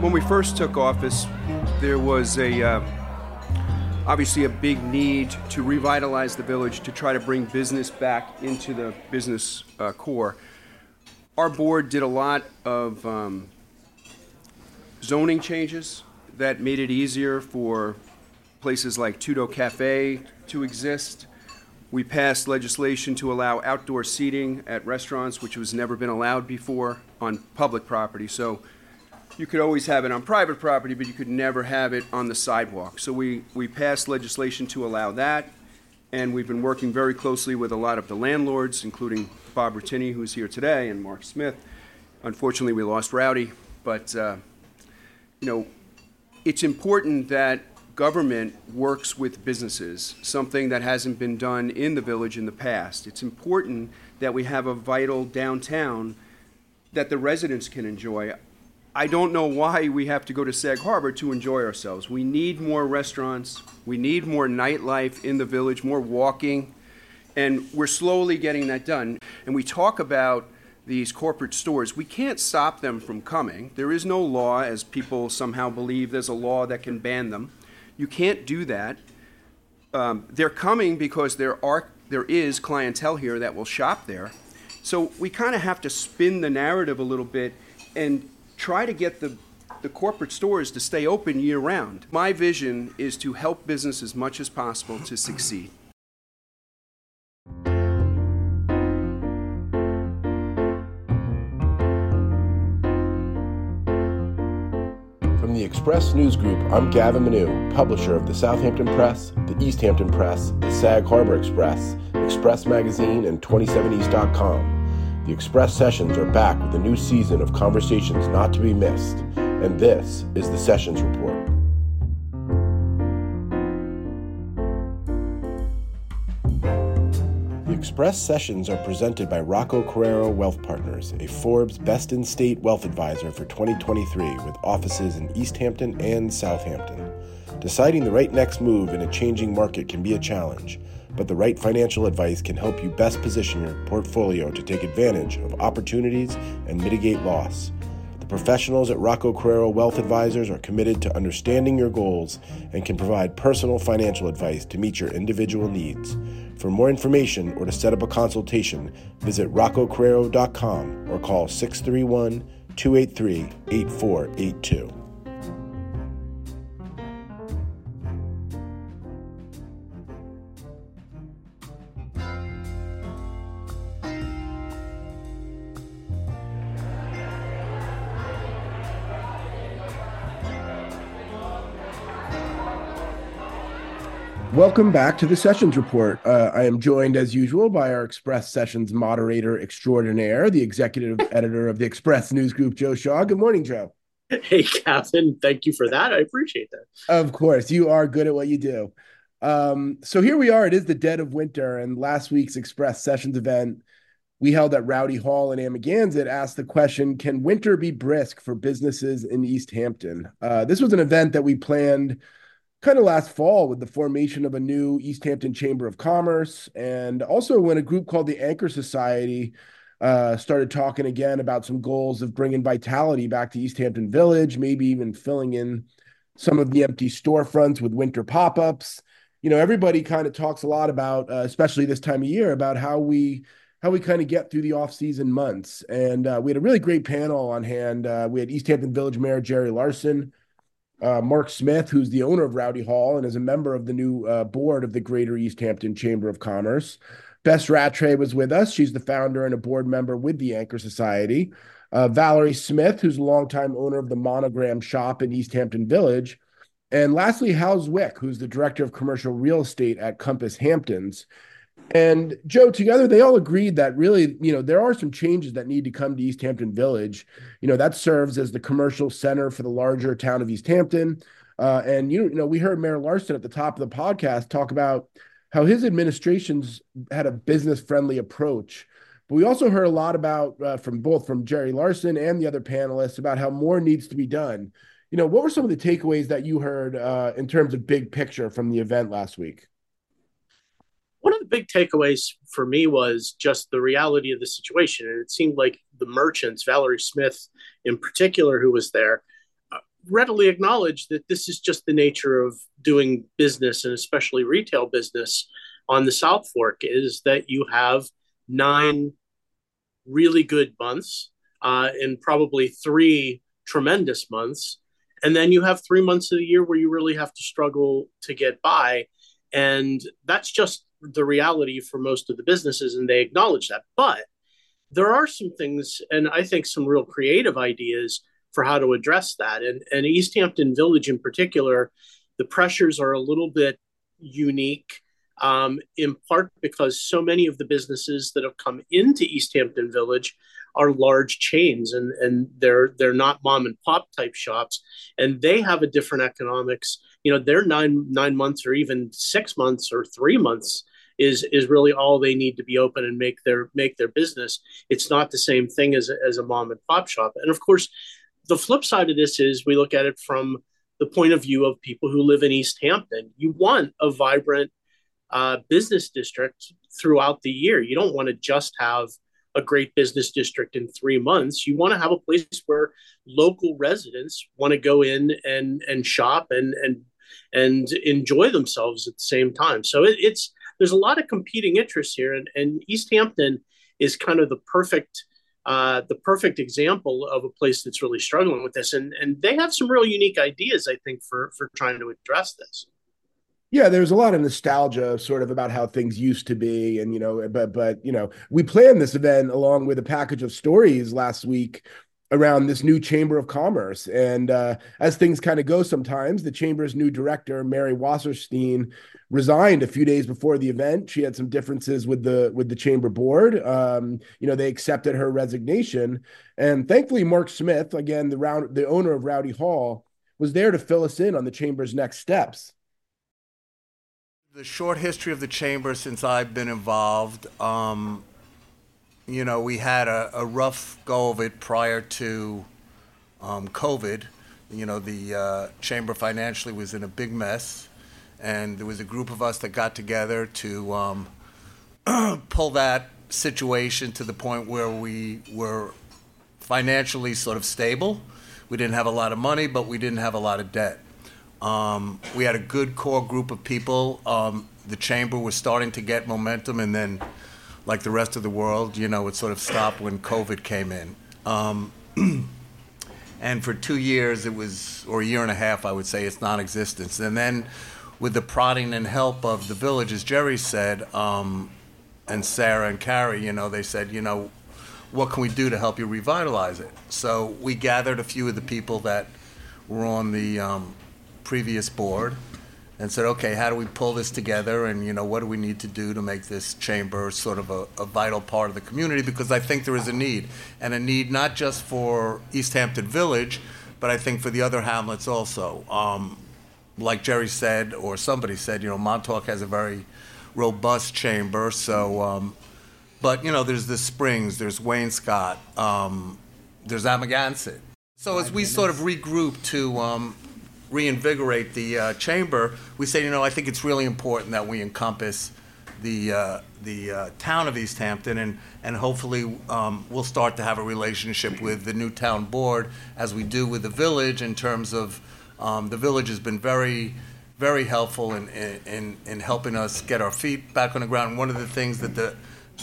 when we first took office, there was obviously a big need to revitalize the village, to try to bring business back into the business core. Our board did a lot of zoning changes that made it easier for places like Tudo Cafe to exist. We passed legislation to allow outdoor seating at restaurants, which was never been allowed before on public property. So you could always have it on private property, but you could never have it on the sidewalk. So we passed legislation to allow that, and we've been working very closely with a lot of the landlords, including Bob Riteni, who's here today, and Mark Smith. Unfortunately, we lost Rowdy, but you know, it's important that government works with businesses, something that hasn't been done in the village in the past. It's important that we have a vital downtown that the residents can enjoy. I don't know why we have to go to Sag Harbor to enjoy ourselves. We need more restaurants. We need more nightlife in the village, more walking. And we're slowly getting that done. And we talk about these corporate stores. We can't stop them from coming. There is no law, as people somehow believe there's a law that can ban them. You can't do that. They're coming because there is clientele here that will shop there. So we kind of have to spin the narrative a little bit and try to get the corporate stores to stay open year-round. My vision is to help business as much as possible to succeed. From the Express News Group, I'm Gavin Manu, publisher of the Southampton Press, the East Hampton Press, the Sag Harbor Express, Express Magazine, and 27East.com. The Express Sessions are back with a new season of conversations not to be missed, and this is the Sessions Report. The Express Sessions are presented by Rocco Carrero Wealth Partners, a Forbes Best in State Wealth Advisor for 2023 with offices in East Hampton and Southampton. Deciding the right next move in a changing market can be a challenge, but the right financial advice can help you best position your portfolio to take advantage of opportunities and mitigate loss. The professionals at Rocco Carrero Wealth Advisors are committed to understanding your goals and can provide personal financial advice to meet your individual needs. For more information or to set up a consultation, visit RoccoCarrero.com or call 631-283-8482. Welcome back to the Sessions Report. I am joined, as usual, by our Express Sessions moderator extraordinaire, the executive editor of the Express News Group, Joe Shaw. Good morning, Joe. Hey, Catherine. Thank you for that. I appreciate that. Of course. You are good at what you do. So here we are. It is the dead of winter, and last week's Express Sessions event we held at Rowdy Hall in Amagansett asked the question, can winter be brisk for businesses in East Hampton? This was an event that we planned kind of last fall with the formation of a new East Hampton Chamber of Commerce, and also when a group called the Anchor Society started talking again about some goals of bringing vitality back to East Hampton Village, maybe even filling in some of the empty storefronts with winter pop-ups. You know, everybody kind of talks a lot about, especially this time of year, about how we kind of get through the off-season months. And we had a really great panel on hand. We had East Hampton Village Mayor Jerry Larsen, Mark Smith, who's the owner of Rowdy Hall and is a member of the new board of the Greater East Hampton Chamber of Commerce. Bess Rattray was with us. She's the founder and a board member with the Anchor Society. Valerie Smith, who's a longtime owner of the Monogram Shop in East Hampton Village. And lastly, Hal Zwick, who's the director of commercial real estate at Compass Hamptons. And Joe, together, they all agreed that really, you know, there are some changes that need to come to East Hampton Village. You know, that serves as the commercial center for the larger town of East Hampton. And, you know, we heard Mayor Larsen at the top of the podcast talk about how his administration's had a business-friendly approach. But we also heard a lot about from Jerry Larsen and the other panelists about how more needs to be done. You know, what were some of the takeaways that you heard in terms of big picture from the event last week? One of the big takeaways for me was just the reality of the situation. And it seemed like the merchants, Valerie Smith in particular, who was there, readily acknowledge that this is just the nature of doing business, and especially retail business on the South Fork, is that you have 9 really good months and probably 3 tremendous months. And then you have 3 months of the year where you really have to struggle to get by. And that's just the reality for most of the businesses, and they acknowledge that. But there are some things, and I think some real creative ideas for how to address that. And East Hampton Village in particular, the pressures are a little bit unique, in part because so many of the businesses that have come into East Hampton Village are large chains, and they're not mom and pop type shops, and they have a different economics. You know, their nine months or even 6 months or 3 months is really all they need to be open and make their business. It's not the same thing as a mom and pop shop. And of course, the flip side of this is we look at it from the point of view of people who live in East Hampton. You want a vibrant business district throughout the year. You don't want to just have a great business district in 3 months. You want to have a place where local residents want to go in and shop and enjoy themselves at the same time. So there's a lot of competing interests here, and East Hampton is kind of the perfect example of a place that's really struggling with this. And they have some real unique ideas, I think, for trying to address this. Yeah, there's a lot of nostalgia sort of about how things used to be. And, you know, but, you know, we planned this event along with a package of stories last week around this new Chamber of Commerce. And as things kind of go sometimes, the Chamber's new director, Mary Wasserstein, resigned a few days before the event. She had some differences with the Chamber board. You know, they accepted her resignation. And thankfully, Mark Smith, again, the owner of Rowdy Hall, was there to fill us in on the Chamber's next steps. The short history of the Chamber since I've been involved, you know, we had a rough go of it prior to COVID. You know, the Chamber financially was in a big mess, and there was a group of us that got together to pull that situation to the point where we were financially sort of stable. We didn't have a lot of money, but we didn't have a lot of debt. We had a good core group of people. The Chamber was starting to get momentum, and then, like the rest of the world, you know, it sort of stopped when COVID came in. And for 2 years, it was, or a year and a half, I would say, it's non-existence. And then with the prodding and help of the village, as Jerry said, and Sarah and Carrie, you know, they said, you know, what can we do to help you revitalize it? So we gathered a few of the people that were on the previous board and said, okay, how do we pull this together, and, you know, what do we need to do to make this Chamber sort of a vital part of the community? Because I think there is a need, and a need not just for East Hampton Village, but I think for the other hamlets also. Like Jerry said, or somebody said, you know, Montauk has a very robust Chamber, so, but, you know, there's the Springs, there's Wainscott, there's Amagansett. So as we sort of regroup to reinvigorate the Chamber, we say, you know, I think it's really important that we encompass the town of East Hampton, and hopefully we'll start to have a relationship with the new town board as we do with the village, in terms of the village has been very, very helpful in helping us get our feet back on the ground. One of the things that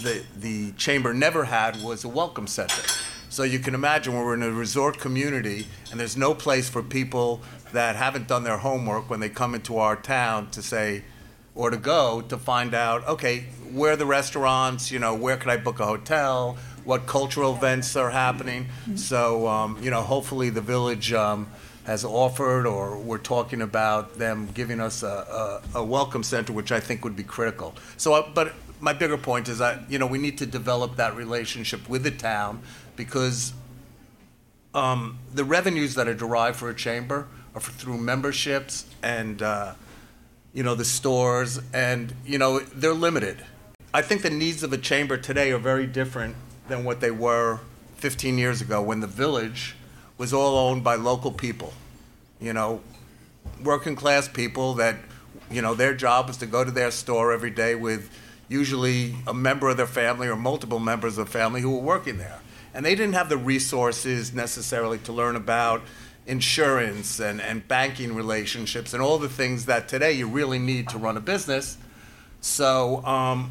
the Chamber never had was a welcome center. So you can imagine we're in a resort community, and there's no place for people that haven't done their homework when they come into our town to say, or to go to find out, okay, where are the restaurants, you know, where can I book a hotel, what cultural events are happening. Mm-hmm. So, you know, hopefully the village has offered, or we're talking about them giving us a welcome center, which I think would be critical. So, but my bigger point is that, you know, we need to develop that relationship with the town, because the revenues that are derived for a chamber are through memberships and, you know, the stores, and, you know, they're limited. I think the needs of a chamber today are very different than what they were 15 years ago, when the village was all owned by local people, you know, working class people that, you know, their job was to go to their store every day with usually a member of their family or multiple members of the family who were working there. And they didn't have the resources necessarily to learn about insurance and banking relationships and all the things that today you really need to run a business. So,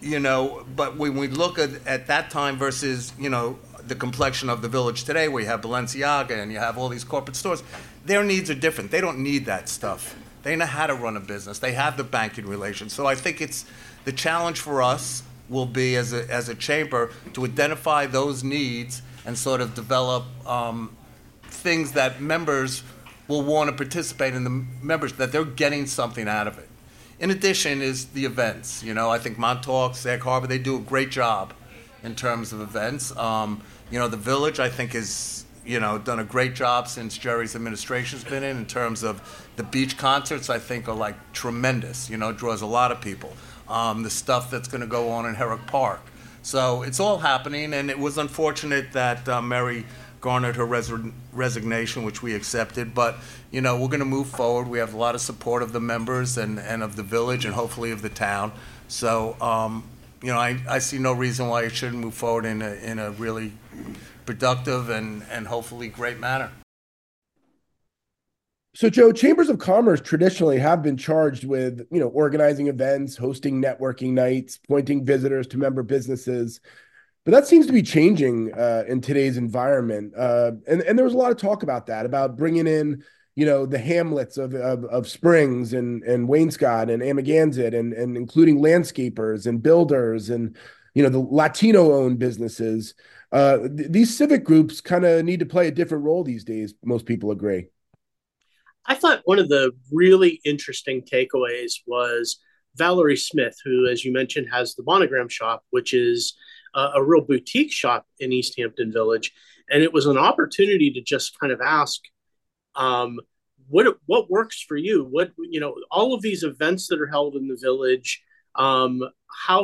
you know, but when we look at that time versus, you know, the complexion of the village today where you have Balenciaga and you have all these corporate stores, their needs are different. They don't need that stuff. They know how to run a business. They have the banking relations. So I think it's the challenge for us will be as a chamber to identify those needs and sort of develop things that members will want to participate in, the members, that they're getting something out of it. In addition is the events. You know, I think Montauk, Sag Harbor, they do a great job in terms of events. You know, the village, I think, is, you know, done a great job since Jerry's administration's been in terms of the beach concerts, I think, are like tremendous, you know, draws a lot of people. The stuff that's going to go on in Herrick Park. So it's all happening, and it was unfortunate that Mary garnered her resignation, which we accepted, but, you know, we're going to move forward. We have a lot of support of the members and of the village and hopefully of the town. So, you know, I see no reason why it shouldn't move forward in a really productive and hopefully great manner. So, Joe, chambers of commerce traditionally have been charged with, you know, organizing events, hosting networking nights, pointing visitors to member businesses. But that seems to be changing in today's environment. And there was a lot of talk about that, about bringing in, you know, the hamlets of Springs and Wainscott and Amagansett and including landscapers and builders and, you know, the Latino-owned businesses. These civic groups kind of need to play a different role these days, most people agree. I thought one of the really interesting takeaways was Valerie Smith, who, as you mentioned, has the Monogram Shop, which is a real boutique shop in East Hampton Village. And it was an opportunity to just kind of ask, what works for you? What, you know, all of these events that are held in the village, how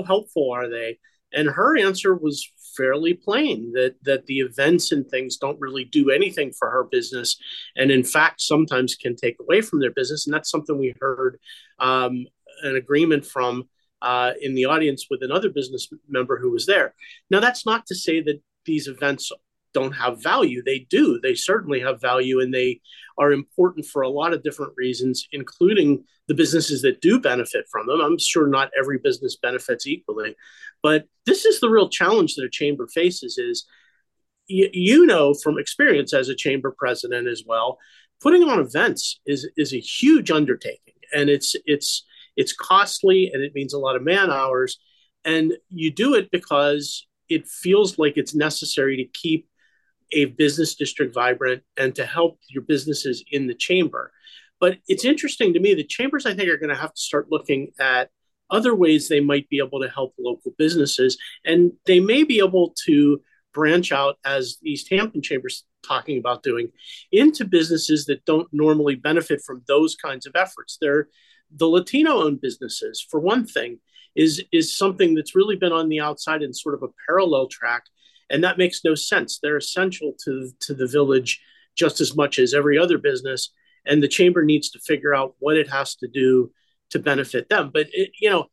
helpful are they? And her answer was fairly plain, that the events and things don't really do anything for her business, and in fact sometimes can take away from their business. And that's something we heard an agreement from in the audience with another business member who was there. Now, that's not to say that these events don't have value. They do. They certainly have value, and they are important for a lot of different reasons, including the businesses that do benefit from them. I'm sure not every business benefits equally, but this is the real challenge that a chamber faces is, you know, from experience as a chamber president as well, putting on events is a huge undertaking, and it's costly, and it means a lot of man hours, and you do it because it feels like it's necessary to keep a business district vibrant and to help your businesses in the chamber. But it's interesting to me, the chambers, I think, are going to have to start looking at other ways they might be able to help local businesses. And they may be able to branch out, as East Hampton Chamber's talking about doing, into businesses that don't normally benefit from those kinds of efforts. They're the Latino-owned businesses, for one thing, is something that's really been on the outside in sort of a parallel track. And that makes no sense. They're essential to the village just as much as every other business. And the chamber needs to figure out what it has to do to benefit them. But, it, you know,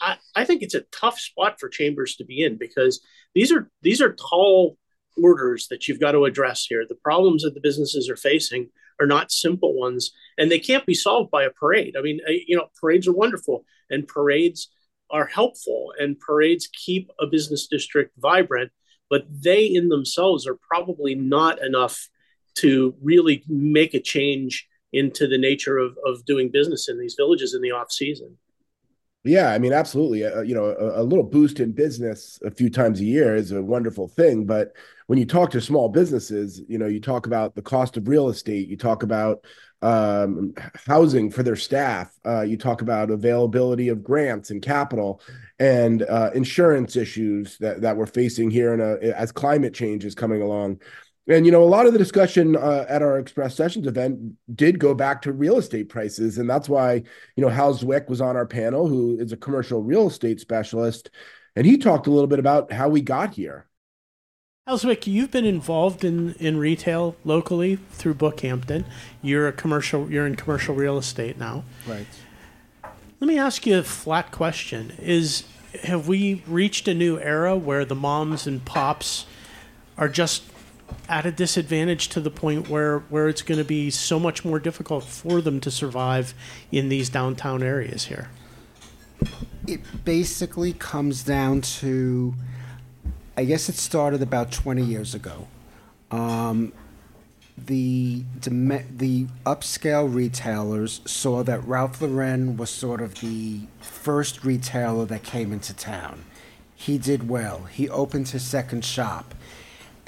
I think it's a tough spot for chambers to be in, because these are tall orders that you've got to address here. The problems that the businesses are facing are not simple ones, and they can't be solved by a parade. I mean, you know, parades are wonderful, and parades are helpful, and parades keep a business district vibrant, but they in themselves are probably not enough to really make a change into the nature of doing business in these villages in the off season. Yeah, I mean, absolutely. You know, a little boost in business a few times a year is a wonderful thing. But when you talk to small businesses, you know, you talk about the cost of real estate, you talk about housing for their staff, you talk about availability of grants and capital, and insurance issues that we're facing here as climate change is coming along. And, you know, a lot of the discussion at our Express Sessions event did go back to real estate prices. And that's why, you know, Hal Zwick was on our panel, who is a commercial real estate specialist. And he talked a little bit about how we got here. Hal Zwick, you've been involved in retail locally through Bookhampton. You're in commercial real estate now. Right. Let me ask you a flat question. Have we reached a new era where the moms and pops are just at a disadvantage to the point where it's going to be so much more difficult for them to survive in these downtown areas here? It basically comes down to, I guess it started about 20 years ago. The upscale retailers saw that Ralph Lauren was sort of the first retailer that came into town. He did well. He opened his second shop.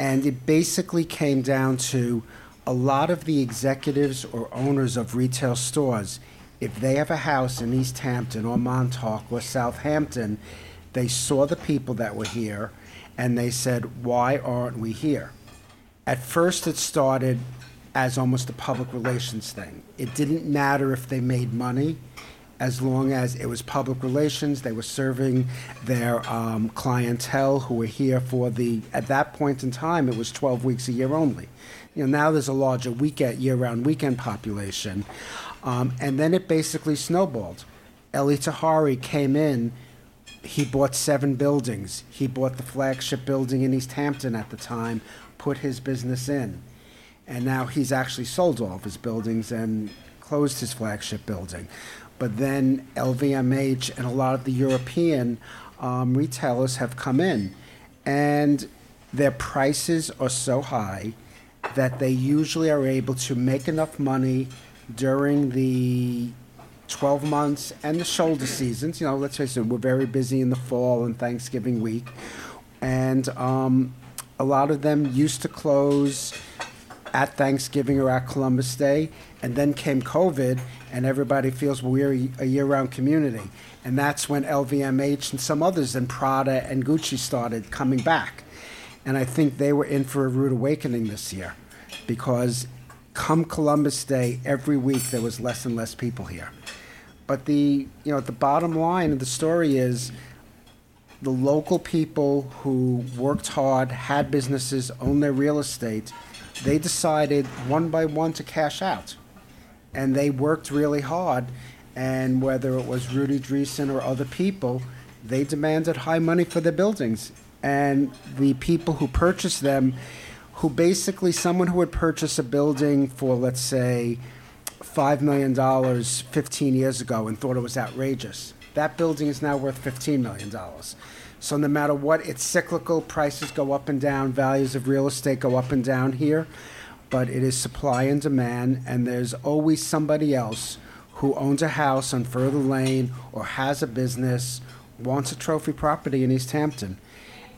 And it basically came down to a lot of the executives or owners of retail stores, if they have a house in East Hampton or Montauk or Southampton, they saw the people that were here and they said, why aren't we here? At first, it started as almost a public relations thing. It didn't matter if they made money, as long as it was public relations. They were serving their clientele who were here for the, at that point in time, it was 12 weeks a year only. You know, now there's a larger weekend, year-round weekend population. And then it basically snowballed. Eli Tahari came in. He bought 7 buildings. He bought the flagship building in East Hampton at the time, put his business in. And now he's actually sold all of his buildings and closed his flagship building. But then LVMH and a lot of the European retailers have come in. And their prices are so high that they usually are able to make enough money during the 12 months and the shoulder seasons. You know, let's face it, we're very busy in the fall and Thanksgiving week. And a lot of them used to close at Thanksgiving or at Columbus Day, and then came COVID, and everybody feels we're a year-round community. And that's when LVMH and some others and Prada and Gucci started coming back. And I think they were in for a rude awakening this year, because come Columbus Day, every week there was less and less people here. But the bottom line of the story is the local people who worked hard, had businesses, owned their real estate, they decided one by one to cash out. And they worked really hard. And whether it was Rudy Dreesen or other people, they demanded high money for their buildings. And the people who purchased them, who basically someone who would purchase a building for, let's say, $5 million 15 years ago and thought it was outrageous, that building is now worth $15 million. So no matter what, it's cyclical. Prices go up and down. Values of real estate go up and down here. But it is supply and demand, and there's always somebody else who owns a house on Further Lane or has a business, wants a trophy property in East Hampton.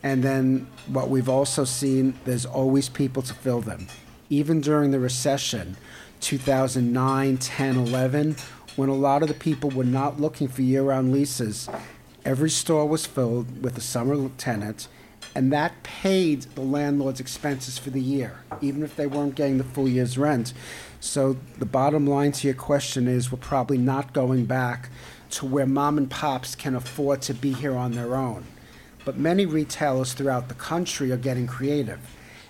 And then what we've also seen, there's always people to fill them. Even during the recession, 2009, 10, 11, when a lot of the people were not looking for year-round leases, every store was filled with a summer tenant, and that paid the landlord's expenses for the year, even if they weren't getting the full year's rent. So the bottom line to your question is we're probably not going back to where mom and pops can afford to be here on their own. But many retailers throughout the country are getting creative.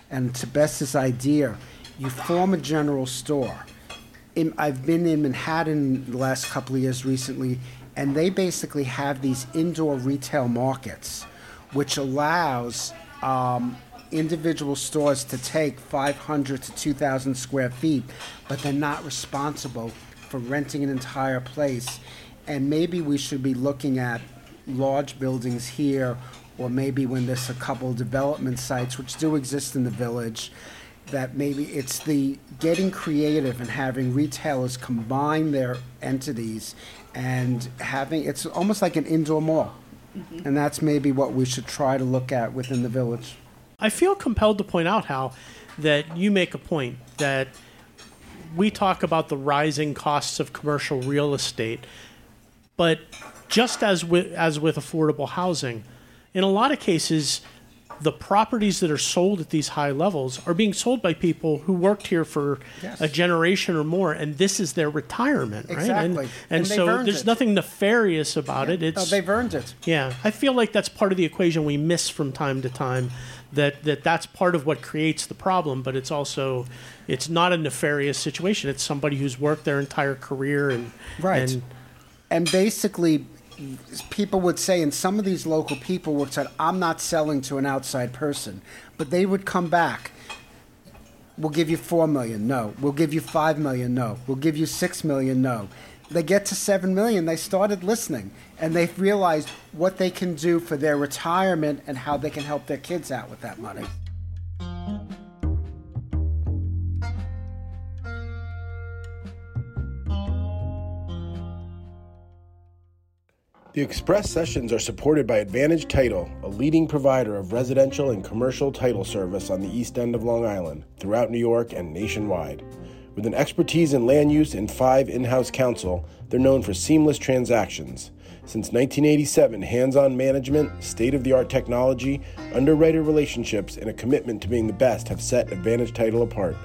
And to Bess's idea, you form a general store. I've been in Manhattan the last couple of years recently, and they basically have these indoor retail markets, which allows individual stores to take 500 to 2,000 square feet, but they're not responsible for renting an entire place. And maybe we should be looking at large buildings here, or maybe when there's a couple development sites, which do exist in the village, that maybe it's the getting creative and having retailers combine their entities and having, it's almost like an indoor mall. Mm-hmm. And that's maybe what we should try to look at within the village. I feel compelled to point out, Hal, that you make a point that we talk about the rising costs of commercial real estate, but just as with affordable housing, in a lot of cases, the properties that are sold at these high levels are being sold by people who worked here for a generation or more, and this is their retirement, right? Exactly. And so there's nothing nefarious about it. It's, they've earned it. Yeah. I feel like that's part of the equation we miss from time to time, that's part of what creates the problem, but it's also, it's not a nefarious situation. It's somebody who's worked their entire career. And basically, people would say, and some of these local people would say, I'm not selling to an outside person, but they would come back. We'll give you $4 million. No. We'll give you $5 million. No. We'll give you $6 million. No. They get to $7 million. They started listening, and they've realized what they can do for their retirement and how they can help their kids out with that money. The Express Sessions are supported by Advantage Title, a leading provider of residential and commercial title service on the East End of Long Island, throughout New York, and nationwide. With an expertise in land use and 5 in-house counsel, they're known for seamless transactions. Since 1987, hands-on management, state-of-the-art technology, underwriter relationships, and a commitment to being the best have set Advantage Title apart.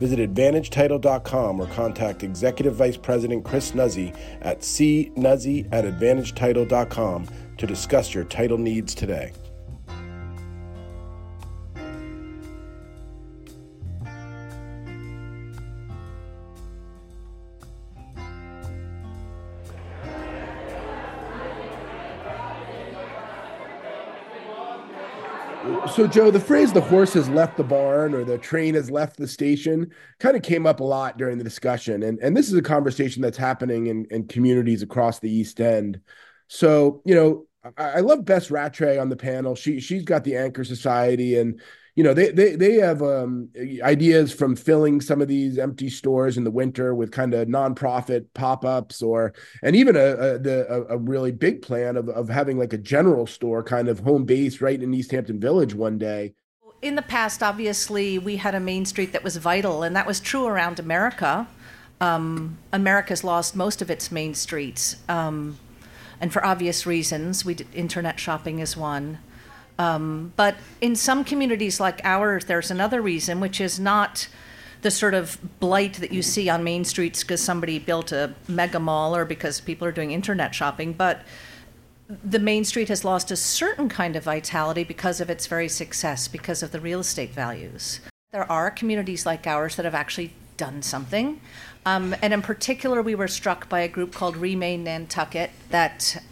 Visit AdvantageTitle.com or contact Executive Vice President Chris Nuzzi at cnuzzi@AdvantageTitle.com to discuss your title needs today. So, Joe, the phrase "the horse has left the barn" or "the train has left the station" kind of came up a lot during the discussion. And this is a conversation that's happening in communities across the East End. So, you know, I love Bess Rattray on the panel. She's got the Anchor Society, and, you know, they have ideas from filling some of these empty stores in the winter with kind of nonprofit pop-ups, and even a really big plan of having like a general store kind of home base right in East Hampton Village one day. In the past, obviously, we had a Main Street that was vital, and that was true around America. America's lost most of its Main Streets, and for obvious reasons. Internet shopping is one. But in some communities like ours, there's another reason, which is not the sort of blight that you see on Main Streets because somebody built a mega mall or because people are doing internet shopping, but the Main Street has lost a certain kind of vitality because of its very success, because of the real estate values. There are communities like ours that have actually done something. And in particular, we were struck by a group called Remain Nantucket that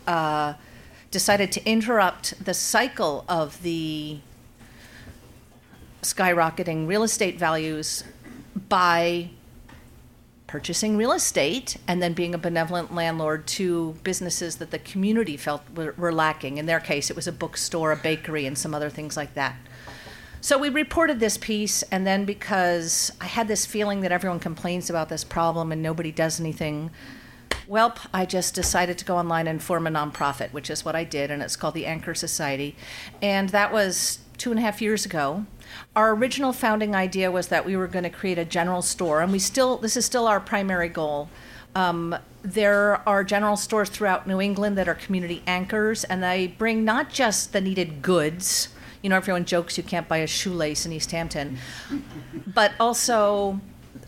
decided to interrupt the cycle of the skyrocketing real estate values by purchasing real estate and then being a benevolent landlord to businesses that the community felt were lacking. In their case, it was a bookstore, a bakery, and some other things like that. So we reported this piece, and then because I had this feeling that everyone complains about this problem and nobody does anything, well, I just decided to go online and form a nonprofit, which is what I did, and it's called the Anchor Society. And that was 2.5 years ago. Our original founding idea was that we were going to create a general store, and this is still our primary goal. There are general stores throughout New England that are community anchors, and they bring not just the needed goods. You know, everyone jokes you can't buy a shoelace in East Hampton, but also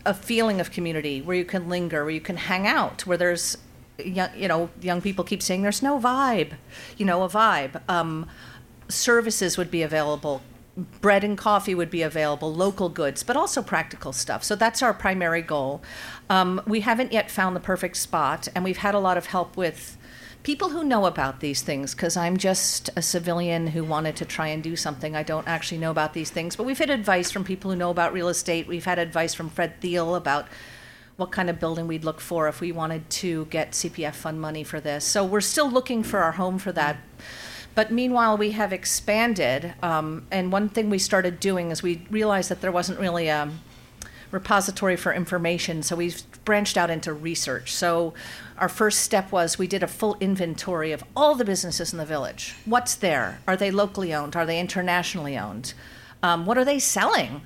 a feeling of community where you can linger, where you can hang out, where there's, young people keep saying there's no vibe, a vibe. Services would be available, bread and coffee would be available, local goods, but also practical stuff. So that's our primary goal. We haven't yet found the perfect spot, and we've had a lot of help with people who know about these things, because I'm just a civilian who wanted to try and do something. I don't actually know about these things, but we've had advice from people who know about real estate. We've had advice from Fred Thiel about what kind of building we'd look for if we wanted to get CPF fund money for this. So we're still looking for our home for that. But meanwhile, we have expanded. And one thing we started doing is we realized that there wasn't really a repository for information, so we've branched out into research. So our first step was we did a full inventory of all the businesses in the village. What's there? Are they locally owned? Are they internationally owned? What are they selling?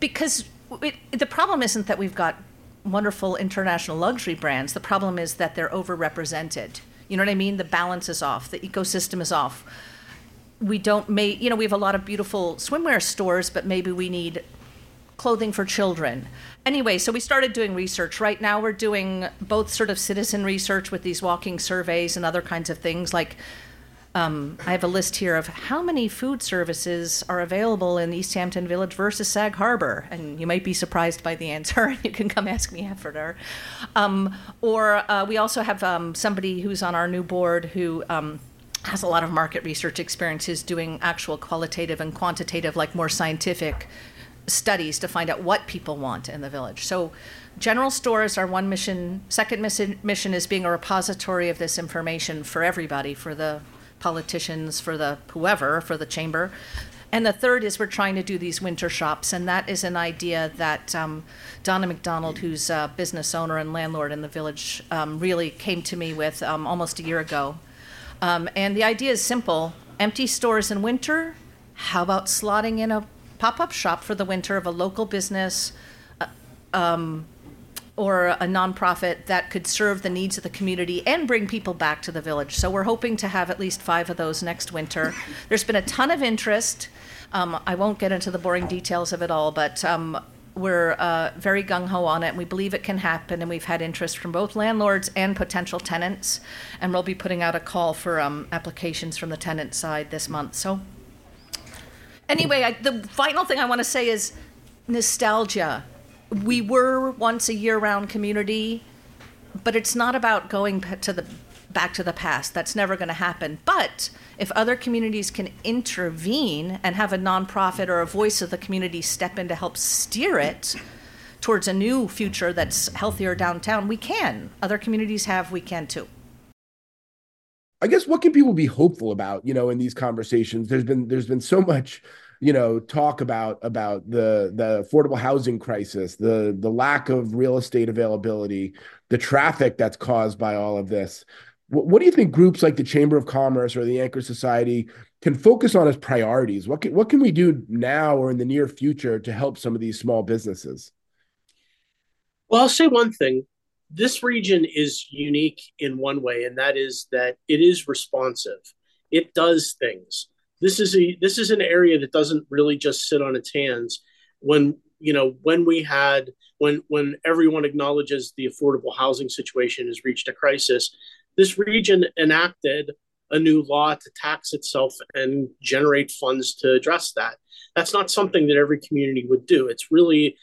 Because the problem isn't that we've got wonderful international luxury brands. The problem is that they're overrepresented. You know what I mean? The balance is off. The ecosystem is off. We don't make, we have a lot of beautiful swimwear stores, but maybe we need clothing for children. Anyway, so we started doing research. Right now we're doing both sort of citizen research with these walking surveys and other kinds of things. Like I have a list here of how many food services are available in East Hampton Village versus Sag Harbor. And you might be surprised by the answer. You can come ask me after dinner. We also have somebody who's on our new board who has a lot of market research experiences doing actual qualitative and quantitative, like more scientific studies to find out what people want in the village. So general stores are one mission. Second mission is being a repository of this information for everybody, for the politicians, for the whoever, for the chamber. And the third is we're trying to do these winter shops, and that is an idea that Donna McDonald, who's a business owner and landlord in the village, really came to me with almost a year ago. And the idea is simple. Empty stores in winter, how about slotting in a pop-up shop for the winter of a local business or a nonprofit that could serve the needs of the community and bring people back to the village. So we're hoping to have at least 5 of those next winter. There's been a ton of interest. I won't get into the boring details of it all, but we're very gung-ho on it, and we believe it can happen, and we've had interest from both landlords and potential tenants, and we'll be putting out a call for applications from the tenant side this month. So anyway, the final thing I want to say is nostalgia. We were once a year-round community, but it's not about going back to the past. That's never going to happen. But if other communities can intervene and have a nonprofit or a voice of the community step in to help steer it towards a new future that's healthier downtown, we can. Other communities have, we can too. I guess what can people be hopeful about, in these conversations? There's been so much, talk about the affordable housing crisis, the lack of real estate availability, the traffic that's caused by all of this. What do you think groups like the Chamber of Commerce or the Anchor Society can focus on as priorities? What can we do now or in the near future to help some of these small businesses? Well, I'll say one thing. This region is unique in one way, and that is that it is responsive. It does things. This is an area that doesn't really just sit on its hands. When everyone acknowledges the affordable housing situation has reached a crisis, this region enacted a new law to tax itself and generate funds to address that. That's not something that every community would do. It's really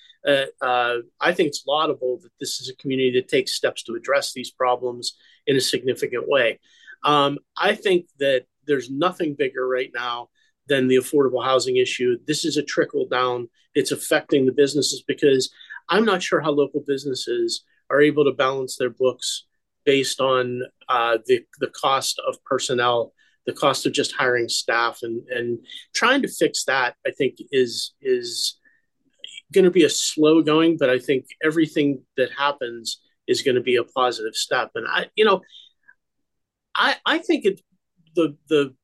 I think it's laudable that this is a community that takes steps to address these problems in a significant way. I think that there's nothing bigger right now than the affordable housing issue. This is a trickle down. It's affecting the businesses because I'm not sure how local businesses are able to balance their books based on the cost of personnel, the cost of just hiring staff, and trying to fix that, I think, is going to be a slow going, but I think everything that happens is going to be a positive step. And I think the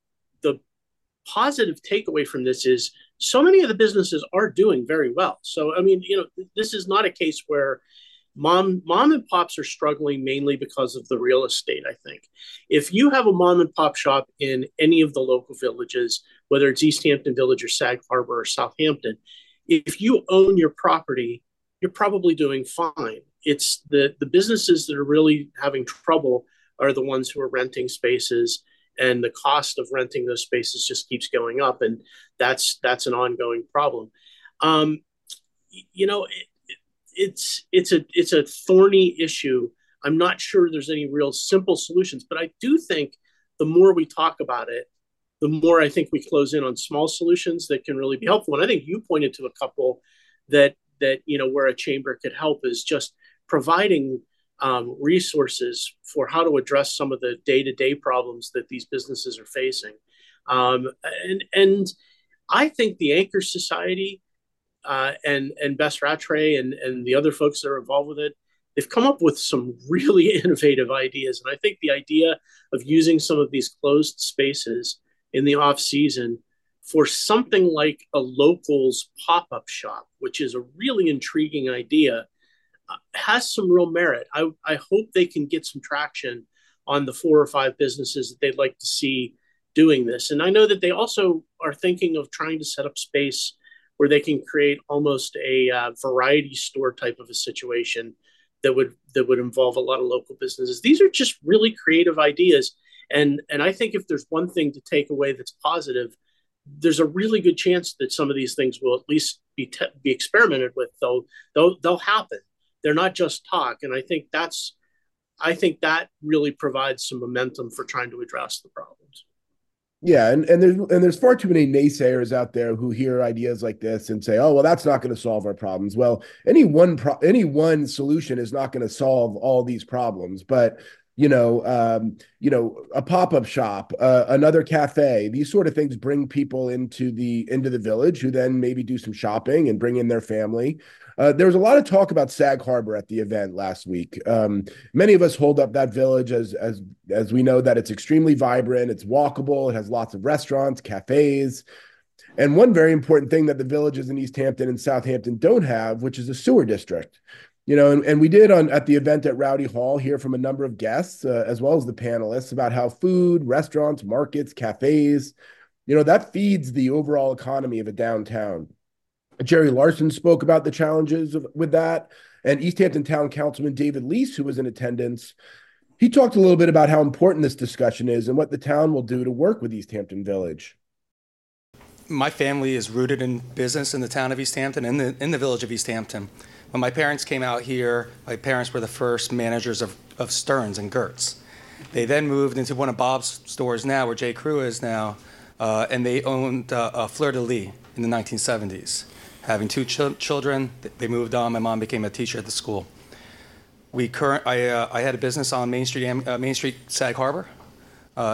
positive takeaway from this is so many of the businesses are doing very well. So, this is not a case where mom and pops are struggling mainly because of the real estate. I think if you have a mom and pop shop in any of the local villages, whether it's East Hampton Village or Sag Harbor or Southampton, if you own your property, you're probably doing fine. It's the businesses that are really having trouble are the ones who are renting spaces, and the cost of renting those spaces just keeps going up, and that's an ongoing problem. It's a thorny issue. I'm not sure there's any real simple solutions, but I do think the more we talk about it, the more I think we close in on small solutions that can really be helpful. And I think you pointed to a couple that where a chamber could help is just providing resources for how to address some of the day-to-day problems that these businesses are facing. And I think the Anchor Society and Bess Rattray and the other folks that are involved with it, they've come up with some really innovative ideas. And I think the idea of using some of these closed spaces in the off season for something like a locals pop-up shop, which is a really intriguing idea, has some real merit. I hope they can get some traction on the 4 or 5 businesses that they'd like to see doing this. And I know that they also are thinking of trying to set up space where they can create almost a variety store type of a situation that would involve a lot of local businesses. These are just really creative ideas. And I think if there's one thing to take away that's positive, there's a really good chance that some of these things will at least be experimented with. They'll happen. They're not just talk. And I think that really provides some momentum for trying to address the problems. Yeah, and there's far too many naysayers out there who hear ideas like this and say, "Oh, well, that's not going to solve our problems." Well, any one solution is not going to solve all these problems, but a pop-up shop, another cafe, these sort of things bring people into the village, who then maybe do some shopping and bring in their family. There was a lot of talk about Sag Harbor at the event last week. Many of us hold up that village as we know that it's extremely vibrant, it's walkable, it has lots of restaurants, cafes. And one very important thing that the villages in East Hampton and Southampton don't have, which is a sewer district. And we did at the event at Rowdy Hall hear from a number of guests, as well as the panelists, about how food, restaurants, markets, cafes, that feeds the overall economy of a downtown. Jerry Larsen spoke about the challenges with that, and East Hampton Town Councilman David Leese, who was in attendance, he talked a little bit about how important this discussion is and what the town will do to work with East Hampton Village. My family is rooted in business in the town of East Hampton and in the village of East Hampton. When my parents came out here, my parents were the first managers of Stearns and Gertz. They then moved into one of Bob's stores now, where J. Crew is now, and they owned Fleur-de-Lis in the 1970s. Having two children, they moved on. My mom became a teacher at the school. I had a business on Main Street, Sag Harbor,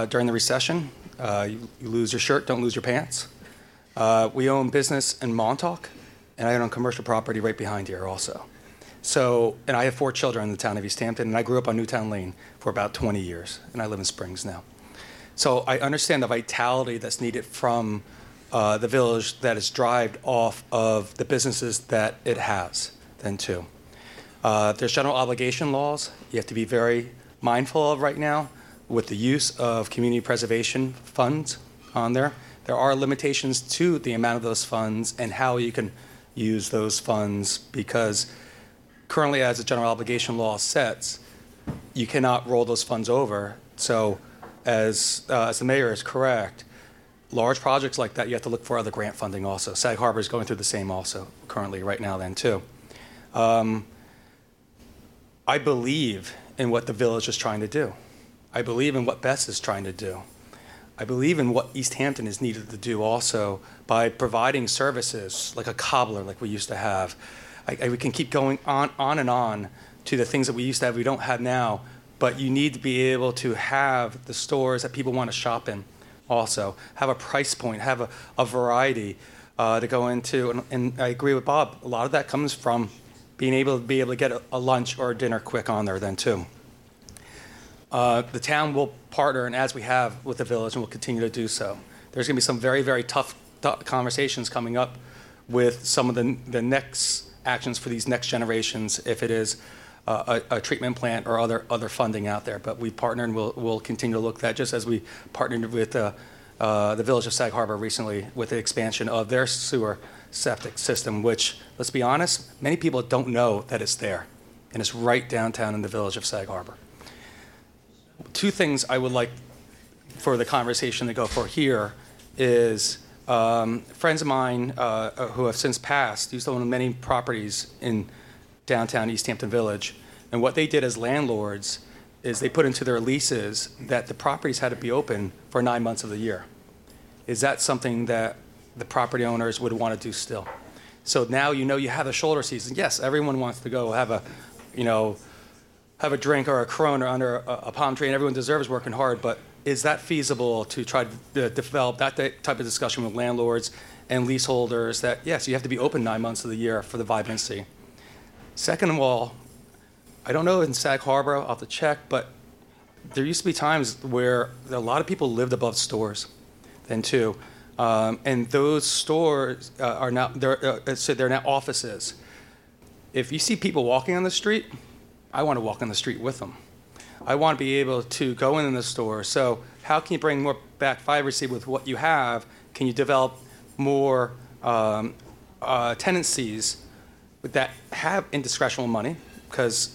during the recession. You lose your shirt, don't lose your pants. We own business in Montauk. And I own commercial property right behind here also. And I have four children in the town of East Hampton, and I grew up on Newtown Lane for about 20 years, and I live in Springs now. So I understand the vitality that's needed from the village that is derived off of the businesses that it has then too. There's general obligation laws you have to be very mindful of right now with the use of community preservation funds on there. There are limitations to the amount of those funds and how you can use those funds, because currently, as the general obligation law sets, you cannot roll those funds over. So as the mayor is correct, large projects like that, you have to look for other grant funding also. Sag Harbor is going through the same also currently right now then too. I believe in what the village is trying to do. I believe in what Bess is trying to do. I believe in what East Hampton is needed to do also by providing services like a cobbler, like we used to have. We can keep going on and on to the things that we used to have we don't have now, but you need to be able to have the stores that people want to shop in also, have a price point, have a variety to go into. And I agree with Bob. A lot of that comes from being able to get a lunch or a dinner quick on there then too. The town will partner, and as we have with the village, and will continue to do so. There's going to be some very, very tough conversations coming up with some of the next actions for these next generations, if it is a treatment plant or other funding out there. But we partner, and we'll continue to look at that, just as we partnered with the village of Sag Harbor recently with the expansion of their sewer septic system, which, let's be honest, many people don't know that it's there, and it's right downtown in the village of Sag Harbor. Two things I would like for the conversation to go for here is friends of mine who have since passed used to own many properties in downtown East Hampton Village. And what they did as landlords is they put into their leases that the properties had to be open for 9 months of the year. Is that something that the property owners would want to do still? So now you have a shoulder season. Yes, everyone wants to go have a drink or a Corona under a palm tree, and everyone deserves working hard, but is that feasible to try to develop that type of discussion with landlords and leaseholders that, yes, you have to be open 9 months of the year for the vibrancy? Second of all, I don't know in Sag Harbor, I'll have to check, but there used to be times where a lot of people lived above stores then too, and those stores are now, they're now offices. If you see people walking on the street, I want to walk on the street with them. I want to be able to go in the store. So how can you bring more back vibrancy with what you have? Can you develop more tenancies that have indiscretional money? Because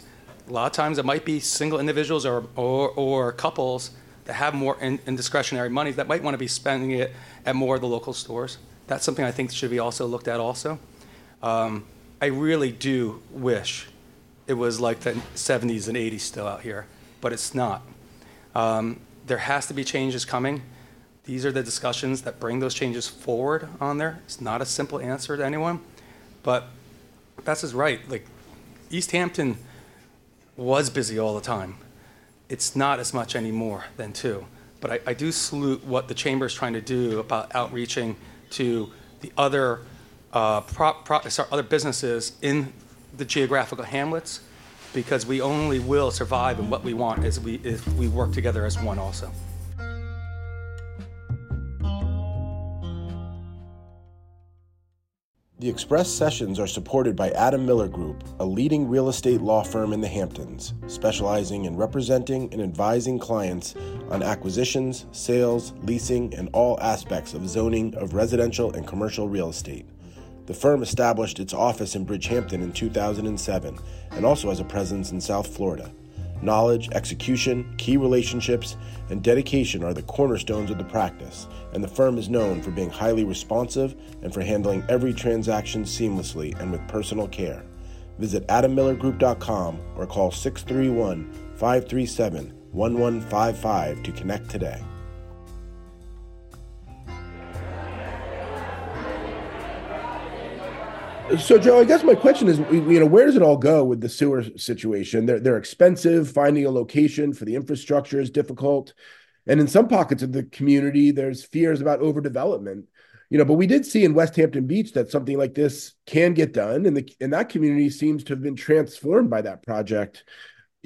a lot of times it might be single individuals or couples that have more indiscretionary money that might want to be spending it at more of the local stores. That's something I think should be also looked at also. I really do wish it was like the 70s and 80s still out here, but it's not. There has to be changes coming. These are the discussions that bring those changes forward on there. It's not a simple answer to anyone, but Bess is right. Like, East Hampton was busy all the time. It's not as much anymore than too. But I do salute what the chamber is trying to do about outreaching to the other other businesses in the geographical hamlets, because we only will survive in what we want is if we work together as one also. The Express Sessions are supported by Adam Miller Group, a leading real estate law firm in the Hamptons, specializing in representing and advising clients on acquisitions, sales, leasing, and all aspects of zoning of residential and commercial real estate. The firm established its office in Bridgehampton in 2007 and also has a presence in South Florida. Knowledge, execution, key relationships, and dedication are the cornerstones of the practice, and the firm is known for being highly responsive and for handling every transaction seamlessly and with personal care. Visit adammillergroup.com or call 631-537-1155 to connect today. So, Joe, I guess my question is, where does it all go with the sewer situation? They're expensive. Finding a location for the infrastructure is difficult. And in some pockets of the community, there's fears about overdevelopment. But we did see in West Hampton Beach that something like this can get done. And that community seems to have been transformed by that project.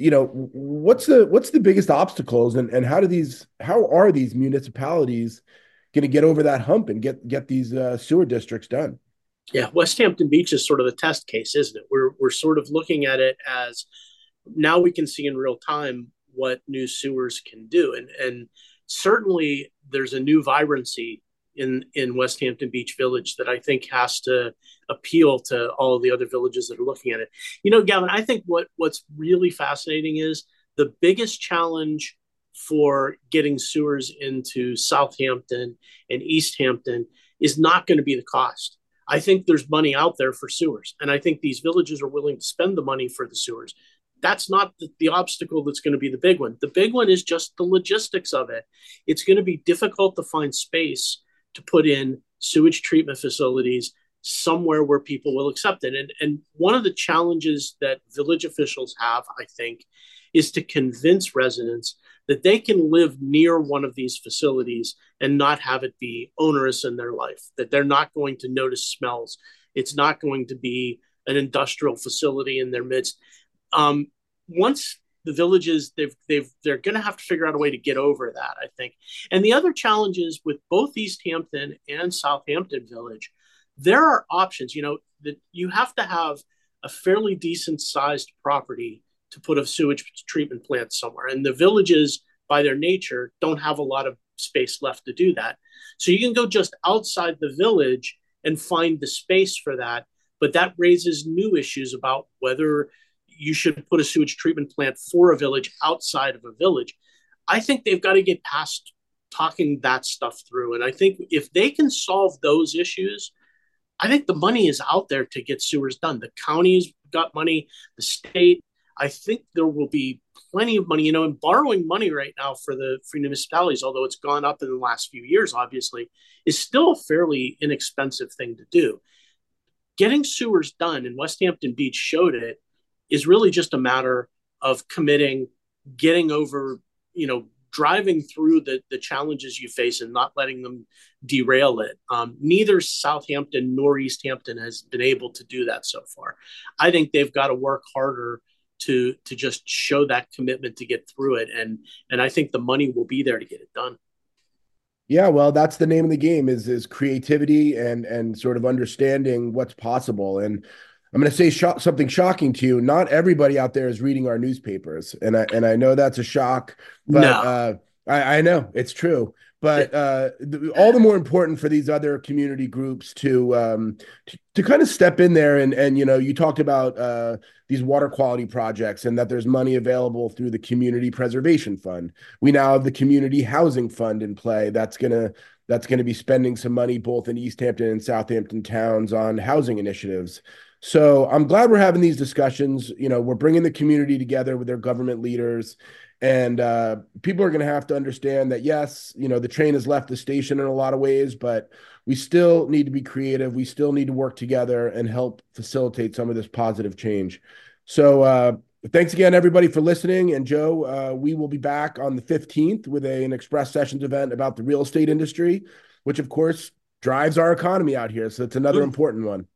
What's the biggest obstacles, and how are these municipalities going to get over that hump and get these sewer districts done? Yeah, West Hampton Beach is sort of a test case, isn't it? We're sort of looking at it as now we can see in real time what new sewers can do. And certainly there's a new vibrancy in West Hampton Beach Village that I think has to appeal to all of the other villages that are looking at it. Gavin, I think what's really fascinating is the biggest challenge for getting sewers into Southampton and East Hampton is not going to be the cost. I think there's money out there for sewers, and I think these villages are willing to spend the money for the sewers. That's not the obstacle that's going to be the big one. The big one is just the logistics of it. It's going to be difficult to find space to put in sewage treatment facilities somewhere where people will accept it. And one of the challenges that village officials have, I think, is to convince residents that they can live near one of these facilities and not have it be onerous in their life, that they're not going to notice smells. It's not going to be an industrial facility in their midst. Once the villages, they're going to have to figure out a way to get over that, I think. And the other challenge is with both East Hampton and Southampton Village, there are options. That you have to have a fairly decent sized property to put a sewage treatment plant somewhere. And the villages, by their nature, don't have a lot of space left to do that. So you can go just outside the village and find the space for that. But that raises new issues about whether you should put a sewage treatment plant for a village outside of a village. I think they've got to get past talking that stuff through. And I think if they can solve those issues, I think the money is out there to get sewers done. The county's got money, the state, I think there will be plenty of money, and borrowing money right now for municipalities, although it's gone up in the last few years, obviously, is still a fairly inexpensive thing to do. Getting sewers done, and West Hampton Beach showed it, is really just a matter of committing, getting over, driving through the challenges you face and not letting them derail it. Neither Southampton nor East Hampton has been able to do that so far. I think they've got to work harder to just show that commitment to get through it. And I think the money will be there to get it done. Yeah, well, that's the name of the game is creativity and sort of understanding what's possible. And I'm going to say something shocking to you. Not everybody out there is reading our newspapers. And I know that's a shock, but no. I know it's true. But all the more important for these other community groups to kind of step in there. And you talked about these water quality projects and that there's money available through the Community Preservation Fund. We now have the Community Housing Fund in play. That's going to be spending some money both in East Hampton and Southampton towns on housing initiatives. So I'm glad we're having these discussions. We're bringing the community together with their government leaders. And people are going to have to understand that, yes, you know, the train has left the station in a lot of ways, but we still need to be creative. We still need to work together and help facilitate some of this positive change. So thanks again, everybody, for listening. And Joe, we will be back on the 15th with an Express Sessions event about the real estate industry, which, of course, drives our economy out here. So it's another important one.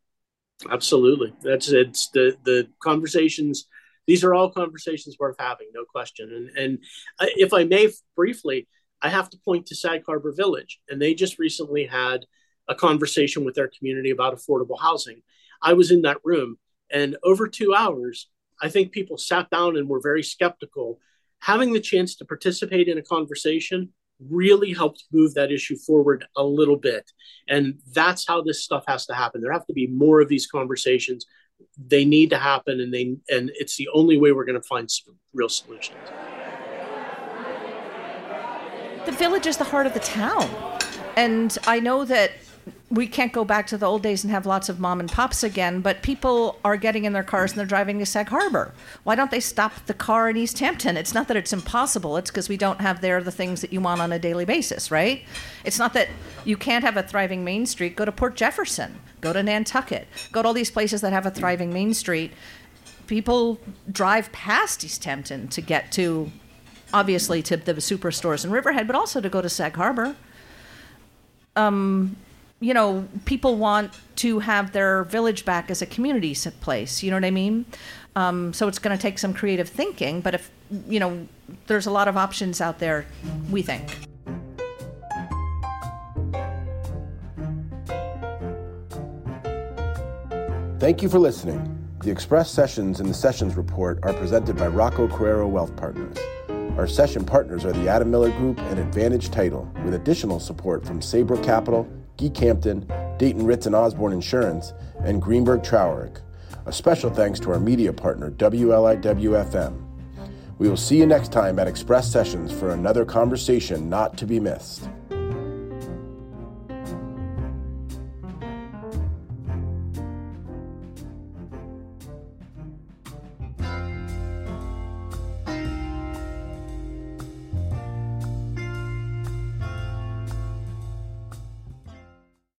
Absolutely. That's it. It's the conversations. These are all conversations worth having, no question. And if I may briefly, I have to point to Sag Harbor Village, and they just recently had a conversation with their community about affordable housing. I was in that room, and over 2 hours, I think people sat down and were very skeptical. Having the chance to participate in a conversation really helped move that issue forward a little bit. And that's how this stuff has to happen. There have to be more of these conversations. They need to happen, and it's the only way we're going to find some real solutions. The village is the heart of the town, and I know that we can't go back to the old days and have lots of mom and pops again, but people are getting in their cars and they're driving to Sag Harbor. Why don't they stop the car in East Hampton? It's not that it's impossible. It's because we don't have there the things that you want on a daily basis, right? It's not that you can't have a thriving Main Street. Go to Port Jefferson. Go to Nantucket. Go to all these places that have a thriving Main Street. People drive past East Hampton to get to, obviously, to the superstores in Riverhead, but also to go to Sag Harbor. You know, people want to have their village back as a community place. You know what I mean? So it's going to take some creative thinking. But if, you know, there's a lot of options out there, we think. Thank you for listening. The Express Sessions and the Sessions Report are presented by Rocco Carrero Wealth Partners. Our session partners are the Adam Miller Group and Advantage Title, with additional support from Saybrook Capital, Geek Hampton, Dayton Ritz and Osborne Insurance, and Greenberg Traurig. A special thanks to our media partner, WLIW-FM. We will see you next time at Express Sessions for another conversation not to be missed.